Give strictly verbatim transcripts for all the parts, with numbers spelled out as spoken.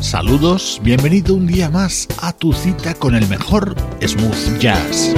Saludos, bienvenido un día más a tu cita con el mejor smooth jazz.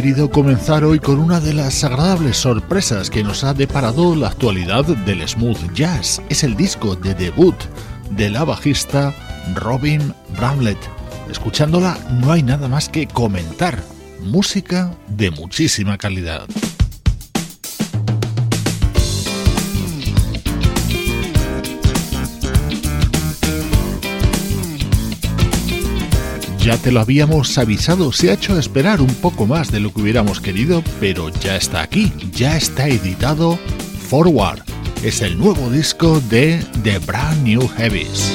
querido comenzar hoy con una de las agradables sorpresas que nos ha deparado la actualidad del smooth jazz. Es el disco de debut de la bajista Robin Bramlett. Escuchándola no hay nada más que comentar. Música de muchísima calidad. Ya te lo habíamos avisado, se ha hecho esperar un poco más de lo que hubiéramos querido, pero ya está aquí, ya está editado Forward. Es el nuevo disco de The Brand New Heavies.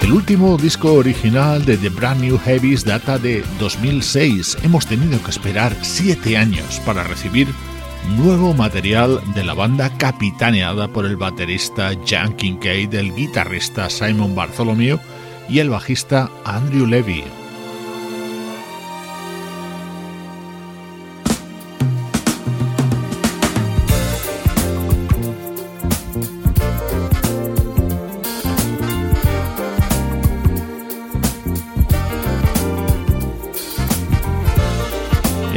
El último disco original de The Brand New Heavies data de dos mil seis. Hemos tenido que esperar siete años para recibir nuevo material de la banda capitaneada por el baterista Jan Kincaid, el guitarrista Simon Bartholomew y el bajista Andrew Levy.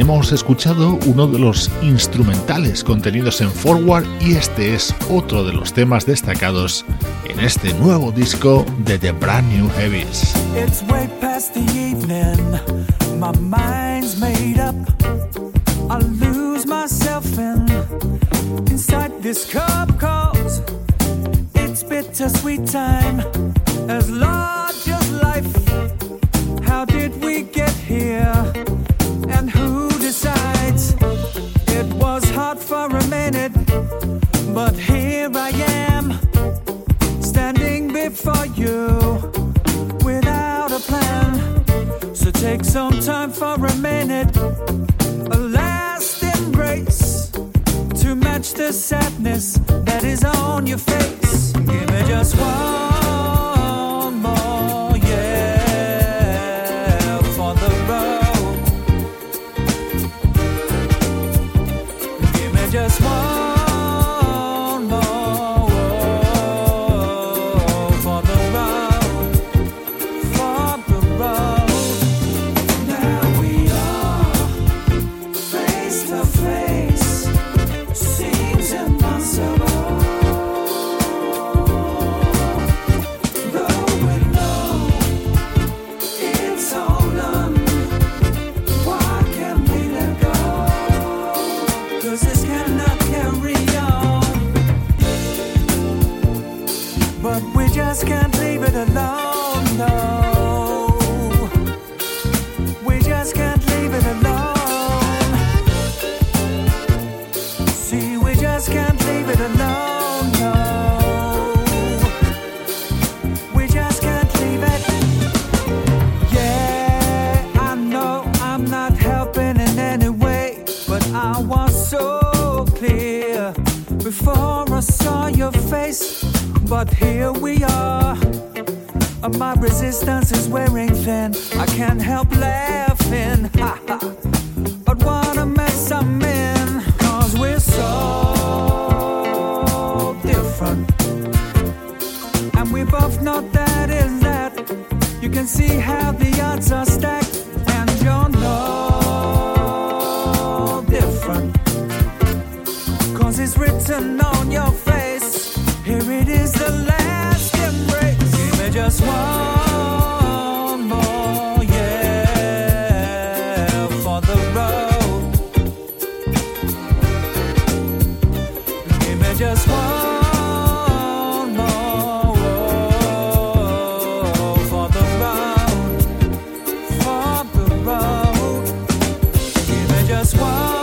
hemos escuchado uno de los instrumentales contenidos en Forward y este es otro de los temas destacados en este nuevo disco de The Brand New Heavies. It's way past the evening, my mind's made up. I lose myself in inside this cup cause it's bittersweet time, as large as life. How did we get here? And who decides? It was hard for a minute, but here I am, standing before you, without a plan. So take some time for a minute, a last embrace, to match the sadness that is on your face. Give me just one more. Just one more for the road, for the road. Now we are face to face, seems impossible. Though we know it's all done, why can't we let go? 'Cause it's just can't leave it alone, no. We just can't leave it alone. See, we just can't leave it alone, no. We just can't leave it. Yeah, I know I'm not helping in any way, but I was so clear before I saw your face. But here we are, my resistance is wearing thin. I can't help laughing, ha ha. But what a mess I'm in, 'cause we're so different. And we both know that is that. You can see how the odds are stacked. And you're no different, 'cause it's written on your face. Here it is, the last embrace. Give me just one more, yeah, for the road. Give me just one more for the road, for the road. Give me just one.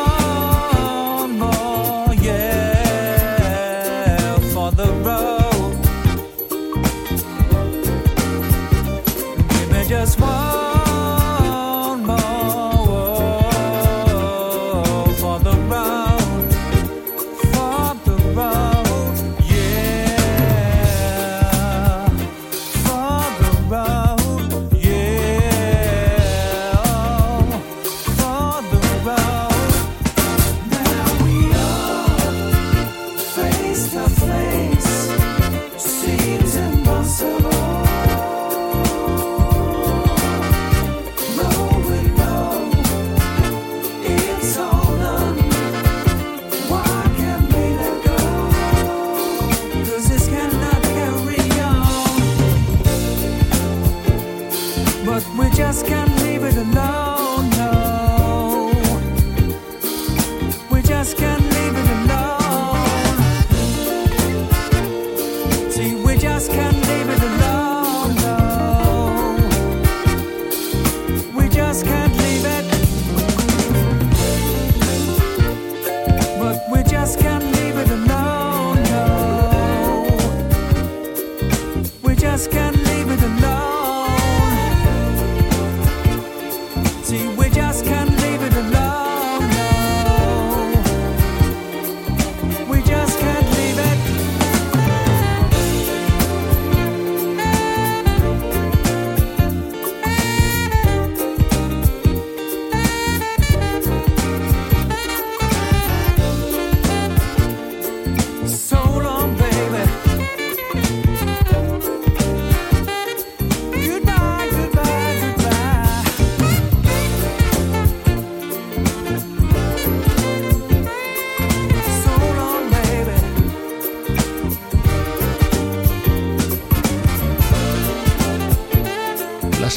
Can't leave it alone.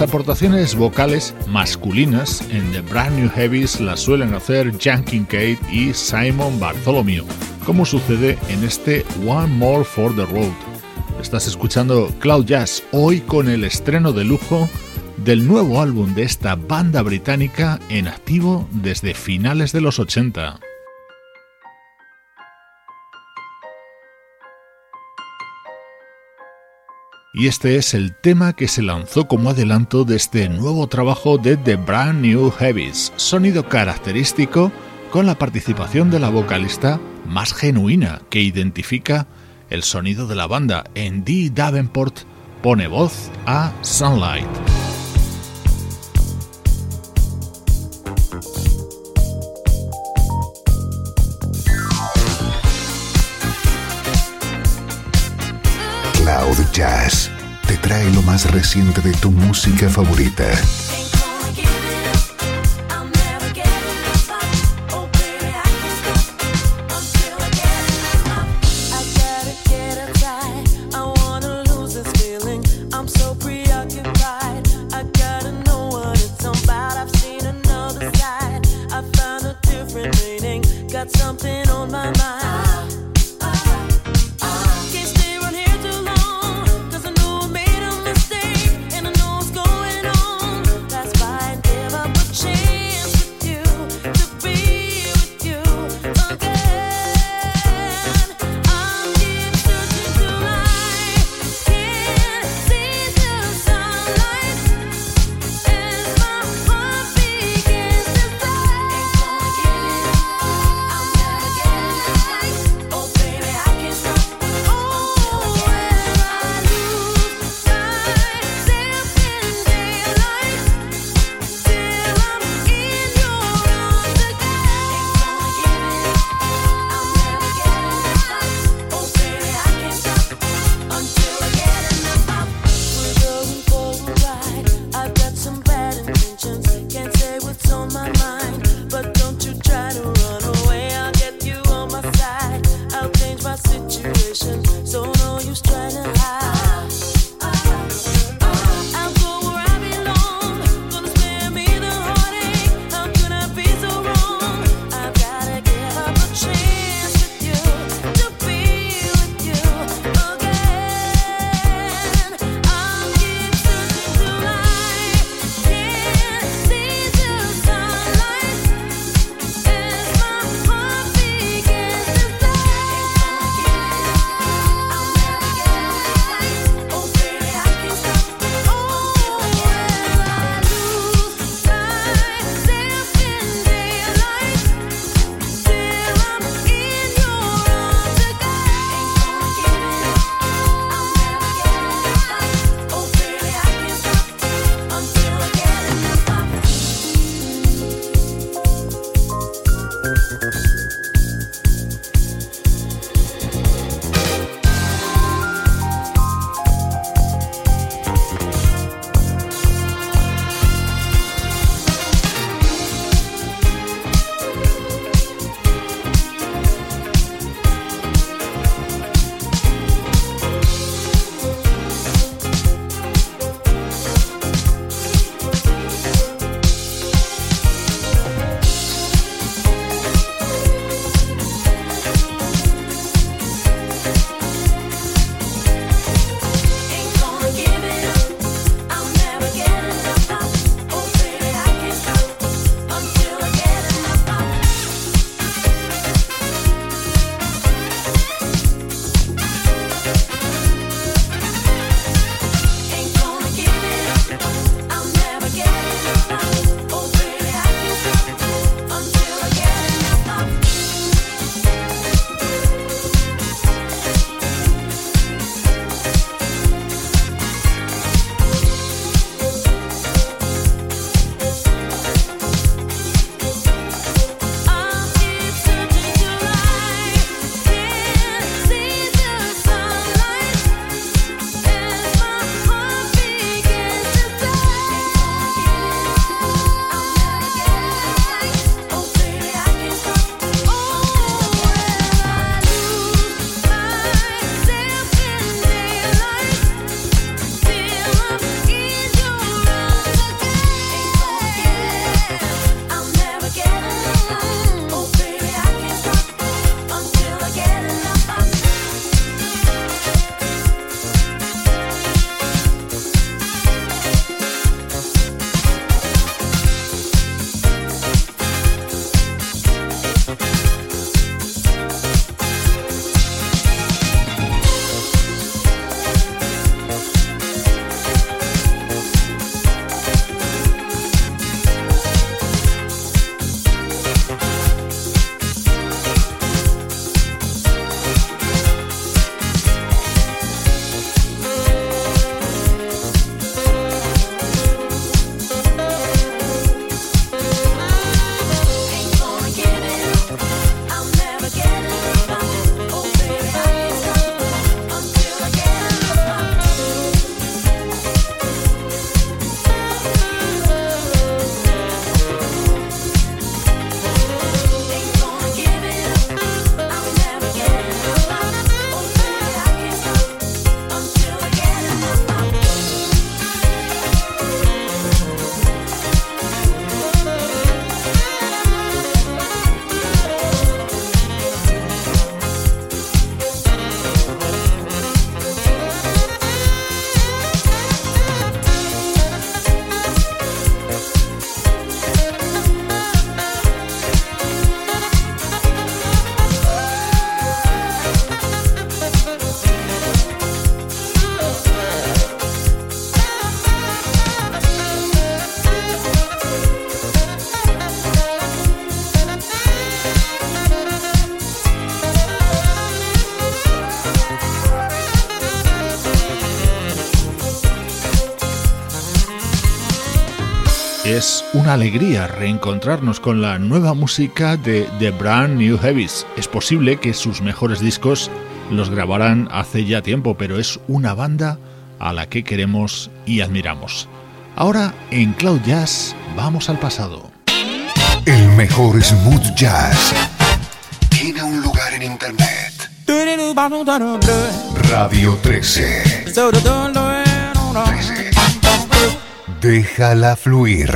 las aportaciones vocales masculinas en The Brand New Heavies las suelen hacer Jan Kincaid y Simon Bartholomew, como sucede en este One More for the Road. Estás escuchando Cloud Jazz, hoy con el estreno de lujo del nuevo álbum de esta banda británica en activo desde finales de los ochenta. Y este es el tema que se lanzó como adelanto de este nuevo trabajo de The Brand New Heavies, sonido característico con la participación de la vocalista más genuina que identifica el sonido de la banda. Andy Davenport pone voz a Sunlight. Cloud Jazz te trae lo más reciente de tu música favorita. Es una alegría reencontrarnos con la nueva música de The Brand New Heavies. Es posible que sus mejores discos los grabaran hace ya tiempo, pero es una banda a la que queremos y admiramos. Ahora, en Cloud Jazz, vamos al pasado. El mejor smooth jazz tiene un lugar en internet. Radio trece. trece. Déjala fluir.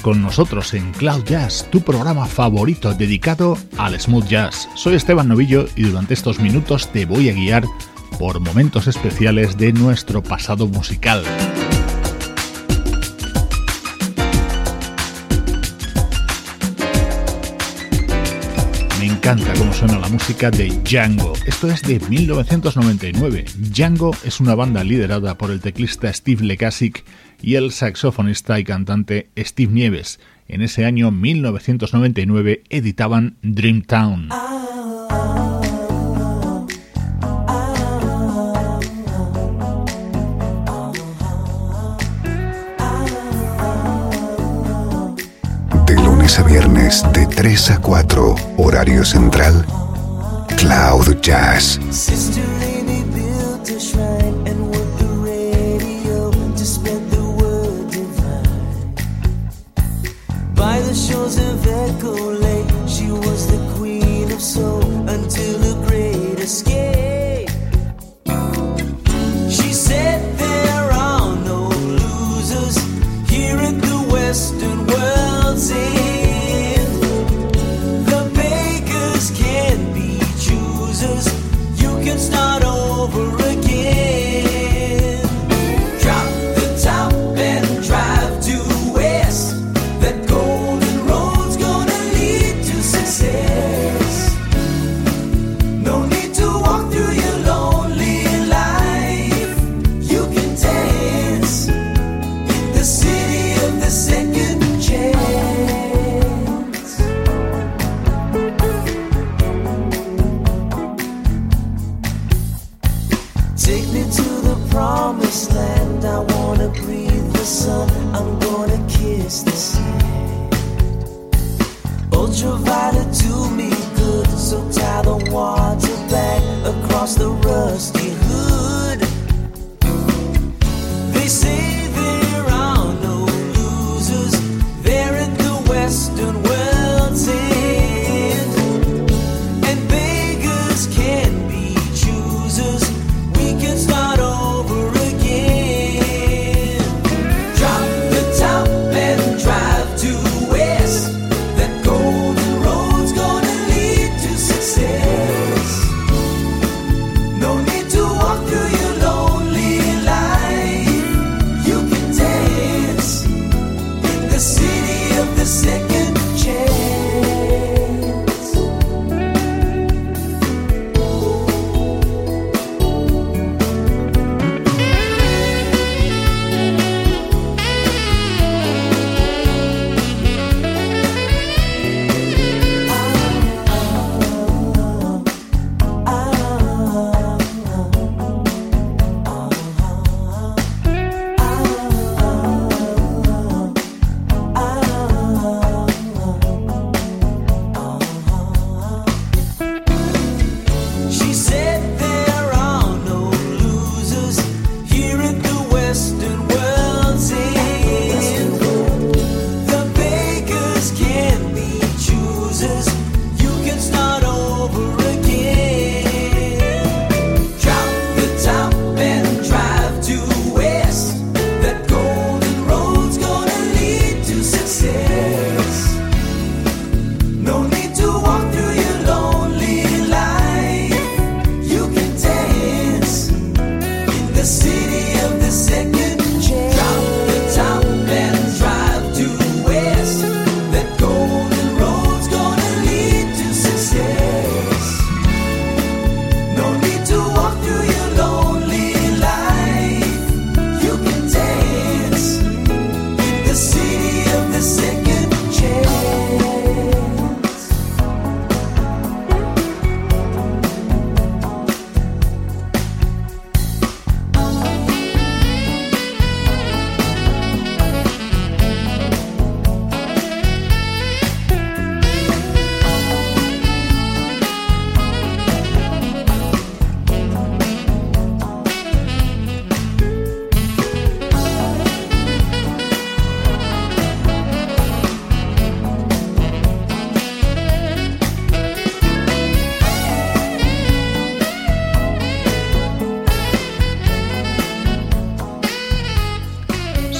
con nosotros en Cloud Jazz, tu programa favorito dedicado al smooth jazz. Soy Esteban Novillo y durante estos minutos te voy a guiar por momentos especiales de nuestro pasado musical. Me encanta cómo suena la música de Django. Esto es de mil novecientos noventa y nueve. Django es una banda liderada por el teclista Steve Lekasic y el saxofonista y cantante Steve Nieves. En ese año mil novecientos noventa y nueve editaban Dreamtown. A viernes de tres a cuatro, horario central, Cloud Jazz. No need to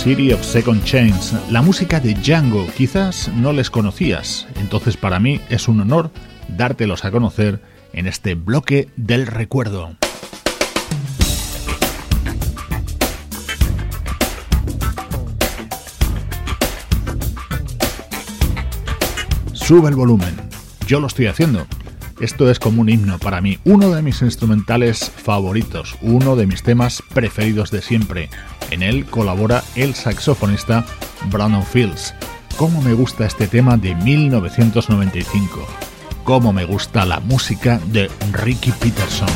City of Second Chains, la música de Django. Quizás no les conocías, entonces para mí es un honor dártelos a conocer en este bloque del recuerdo. Sube el volumen, yo lo estoy haciendo. Esto es como un himno para mí, uno de mis instrumentales favoritos, uno de mis temas preferidos de siempre. En él colabora el saxofonista Brandon Fields. Cómo me gusta este tema de mil novecientos noventa y cinco. Cómo me gusta la música de Ricky Peterson.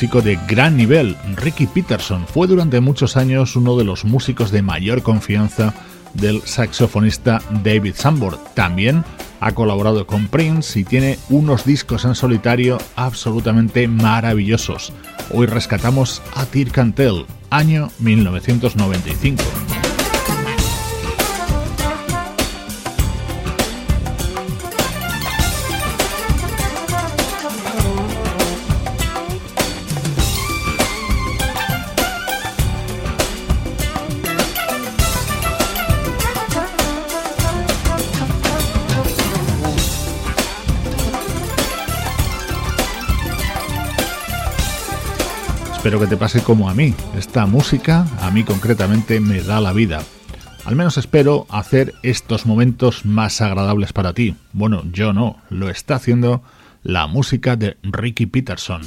músico de gran nivel. Ricky Peterson fue durante muchos años uno de los músicos de mayor confianza del saxofonista David Sanborn. También ha colaborado con Prince y tiene unos discos en solitario absolutamente maravillosos. Hoy rescatamos a Tir Cantel, año mil novecientos noventa y cinco. Espero que te pase como a mí. Esta música, a mí concretamente, me da la vida. Al menos espero hacer estos momentos más agradables para ti. Bueno, yo no. Lo está haciendo la música de Ricky Peterson.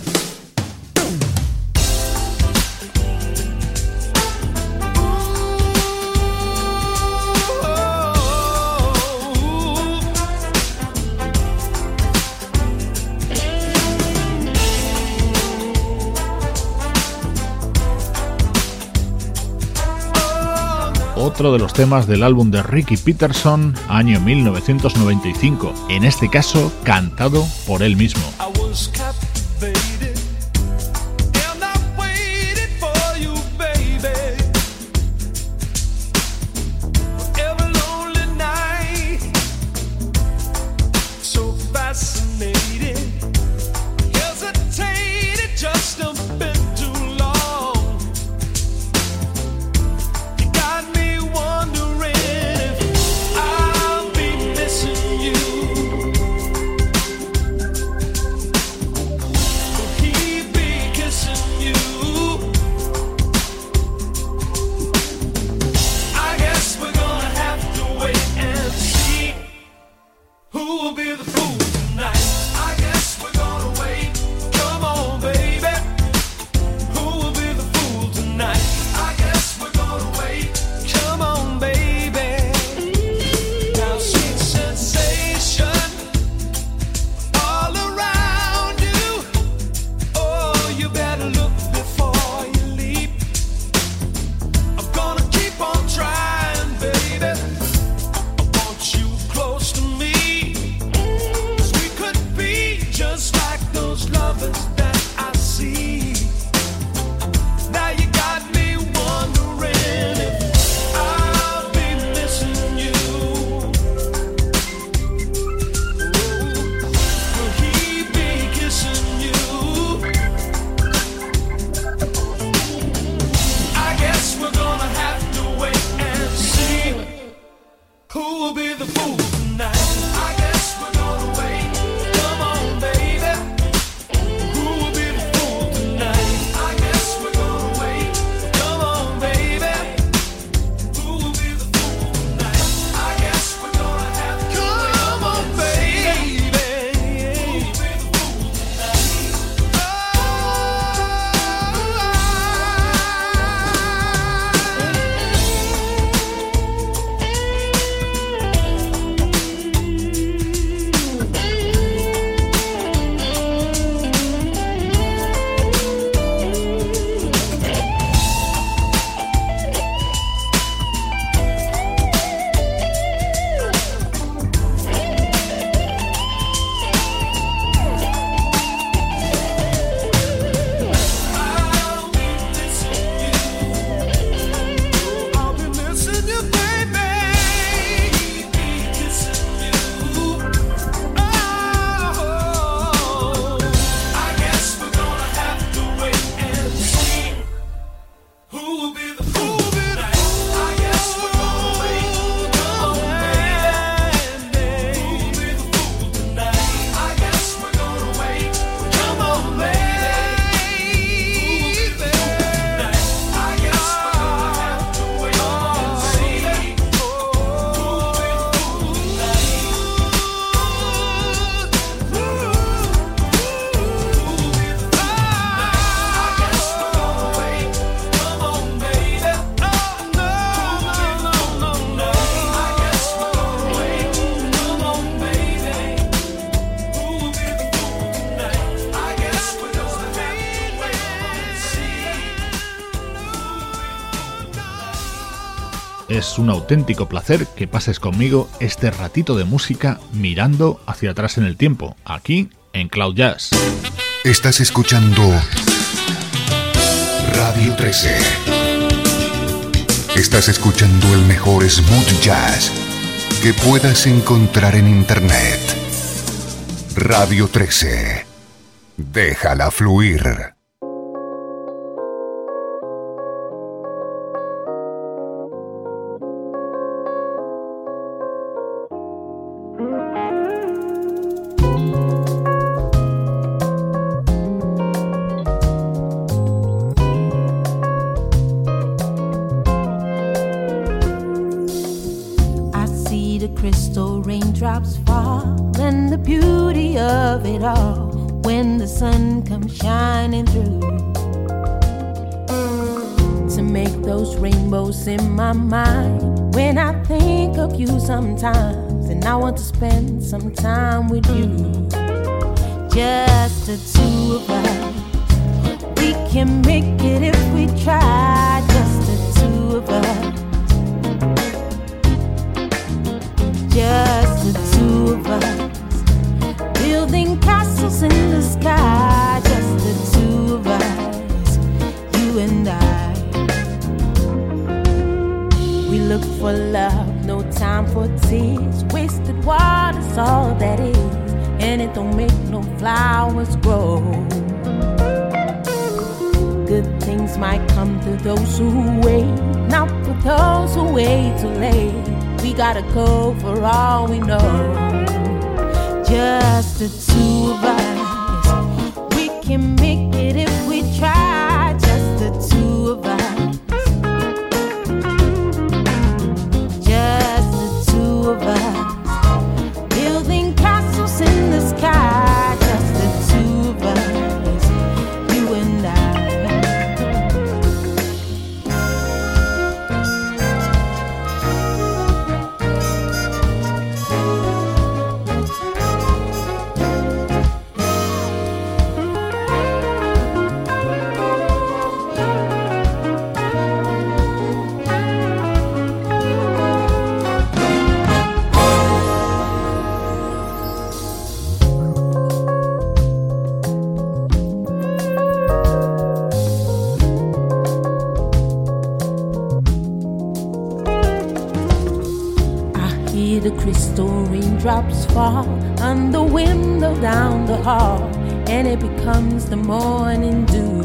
Otro de los temas del álbum de Ricky Peterson, año mil novecientos noventa y cinco, en este caso cantado por él mismo. Es un auténtico placer que pases conmigo este ratito de música mirando hacia atrás en el tiempo, aquí en Cloud Jazz. Estás escuchando Radio trece. Estás escuchando el mejor smooth jazz que puedas encontrar en internet. Radio trece. Déjala fluir. Sometimes, and I want to spend some time with you. Just the two of us. We can make it if we try. Just the two of us. Just the two of us. Building castles in the sky. Just the two of us. You and I. We look for love. No time for tears, wasted water's all that is, and it don't make no flowers grow. Good things might come to those who wait, not for those who wait too late. We gotta go for all we know. Just the two of us, we can make it if we try. Just the two of us. Drops fall on the window down the hall, and it becomes the morning dew.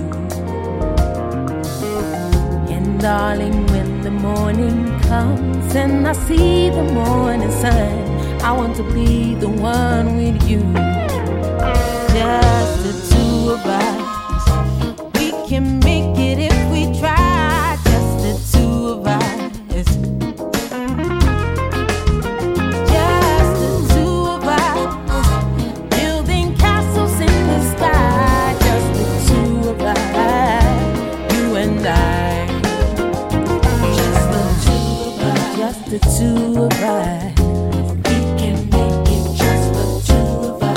And darling, when the morning comes and I see the morning sun, I want to be the one with you. Just the two of us, we can make it if we try. Just the two of us. The two of us. We can make it just the two of us.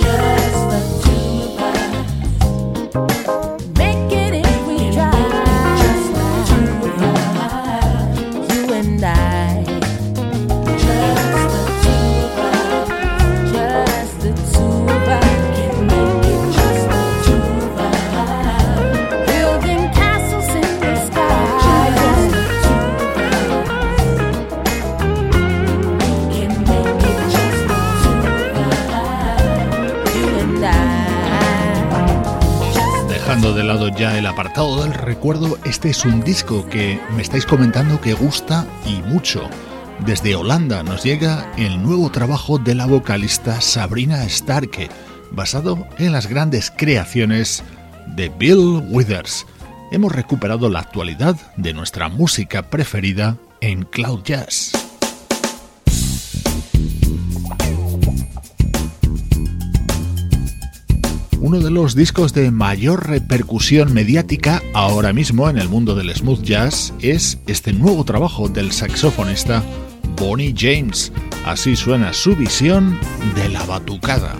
Just the two of us. Make it if we, we try. Just the two of us. You and I. Just the two of us. Just the two of us. We can make it just the two of us. Building castles in the sky. Dejando de lado ya el apartado del recuerdo, este es un disco que me estáis comentando que gusta y mucho. Desde Holanda nos llega el nuevo trabajo de la vocalista Sabrina Starke, basado en las grandes creaciones de Bill Withers. Hemos recuperado la actualidad de nuestra música preferida en Cloud Jazz. Uno de los discos de mayor repercusión mediática ahora mismo en el mundo del smooth jazz es este nuevo trabajo del saxofonista Boney James. Así suena su visión de la batucada.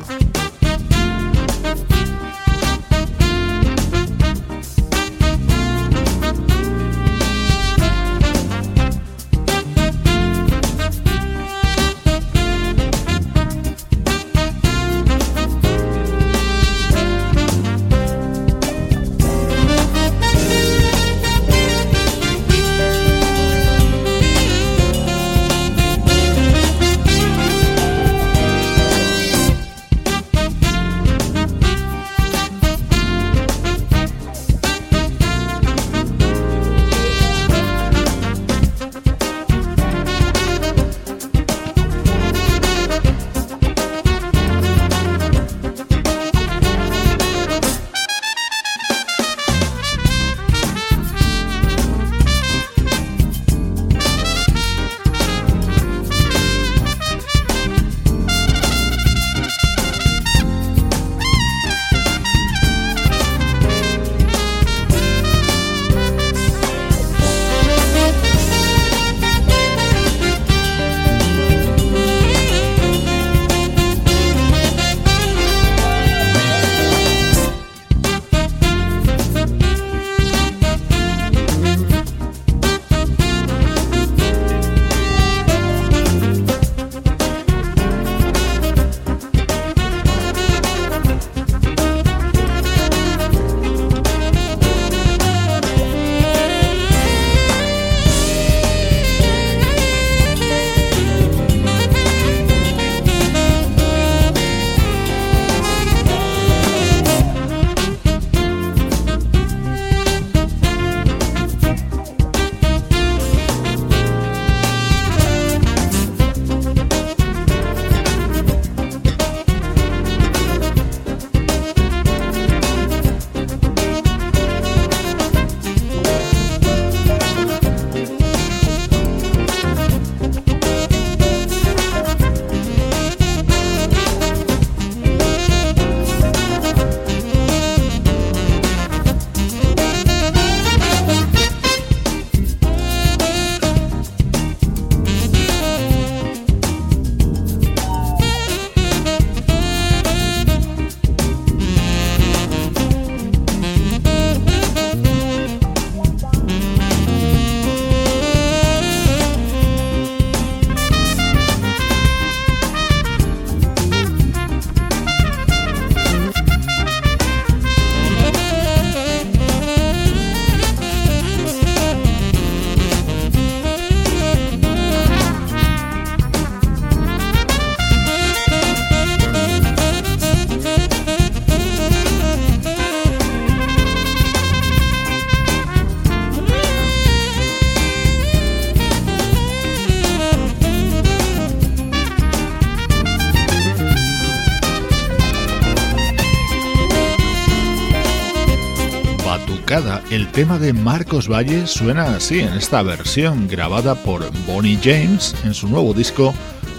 batucada. El tema de Marcos Valle suena así en esta versión grabada por Boney James en su nuevo disco,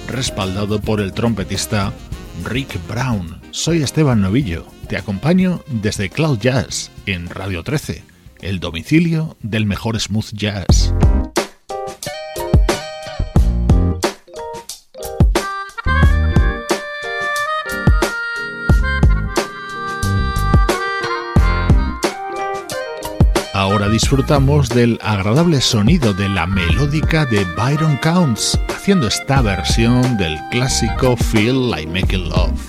respaldado por el trompetista Rick Brown. Soy Esteban Novillo, te acompaño desde Cloud Jazz en Radio trece, el domicilio del mejor smooth jazz. Ahora disfrutamos del agradable sonido de la melódica de Byron Counts, haciendo esta versión del clásico Feel Like Making Love.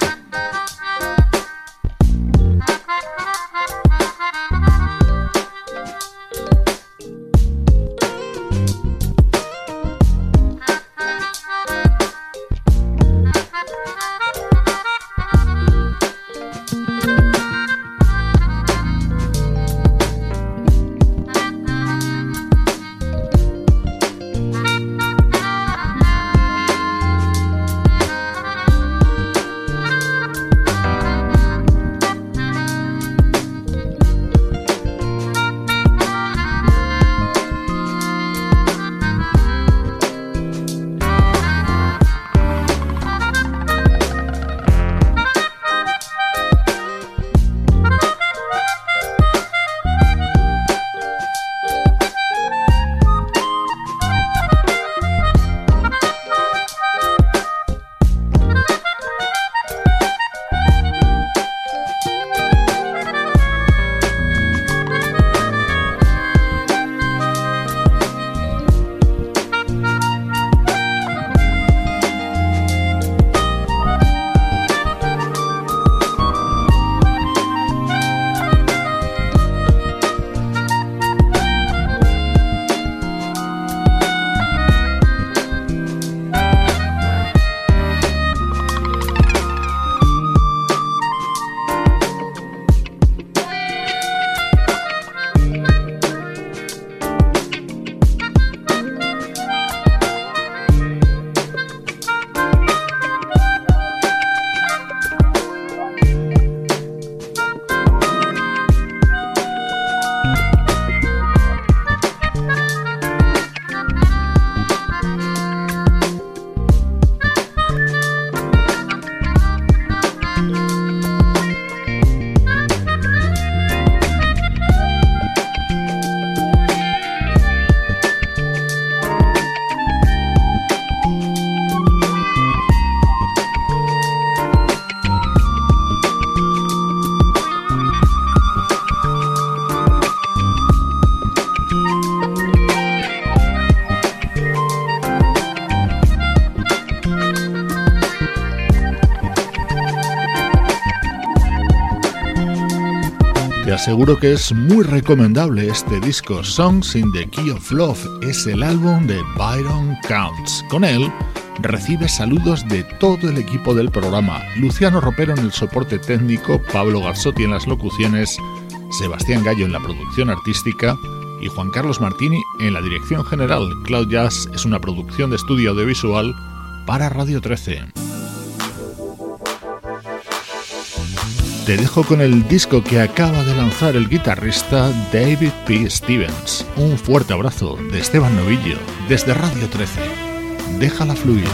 Seguro que es muy recomendable este disco. Songs in the Key of Love es el álbum de Byron Counts. Con él recibe saludos de todo el equipo del programa. Luciano Ropero en el soporte técnico, Pablo Garzotti en las locuciones, Sebastián Gallo en la producción artística y Juan Carlos Martini en la dirección general. Cloud Jazz es una producción de estudio audiovisual para Radio trece. Te dejo con el disco que acaba de lanzar el guitarrista David P. Stevens. Un fuerte abrazo de Esteban Novillo desde Radio trece. Déjala fluir.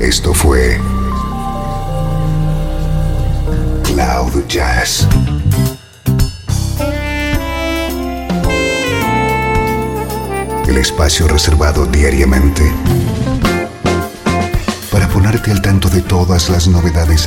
Esto fue Cloud Jazz. El espacio reservado diariamente para ponerte al tanto de todas las novedades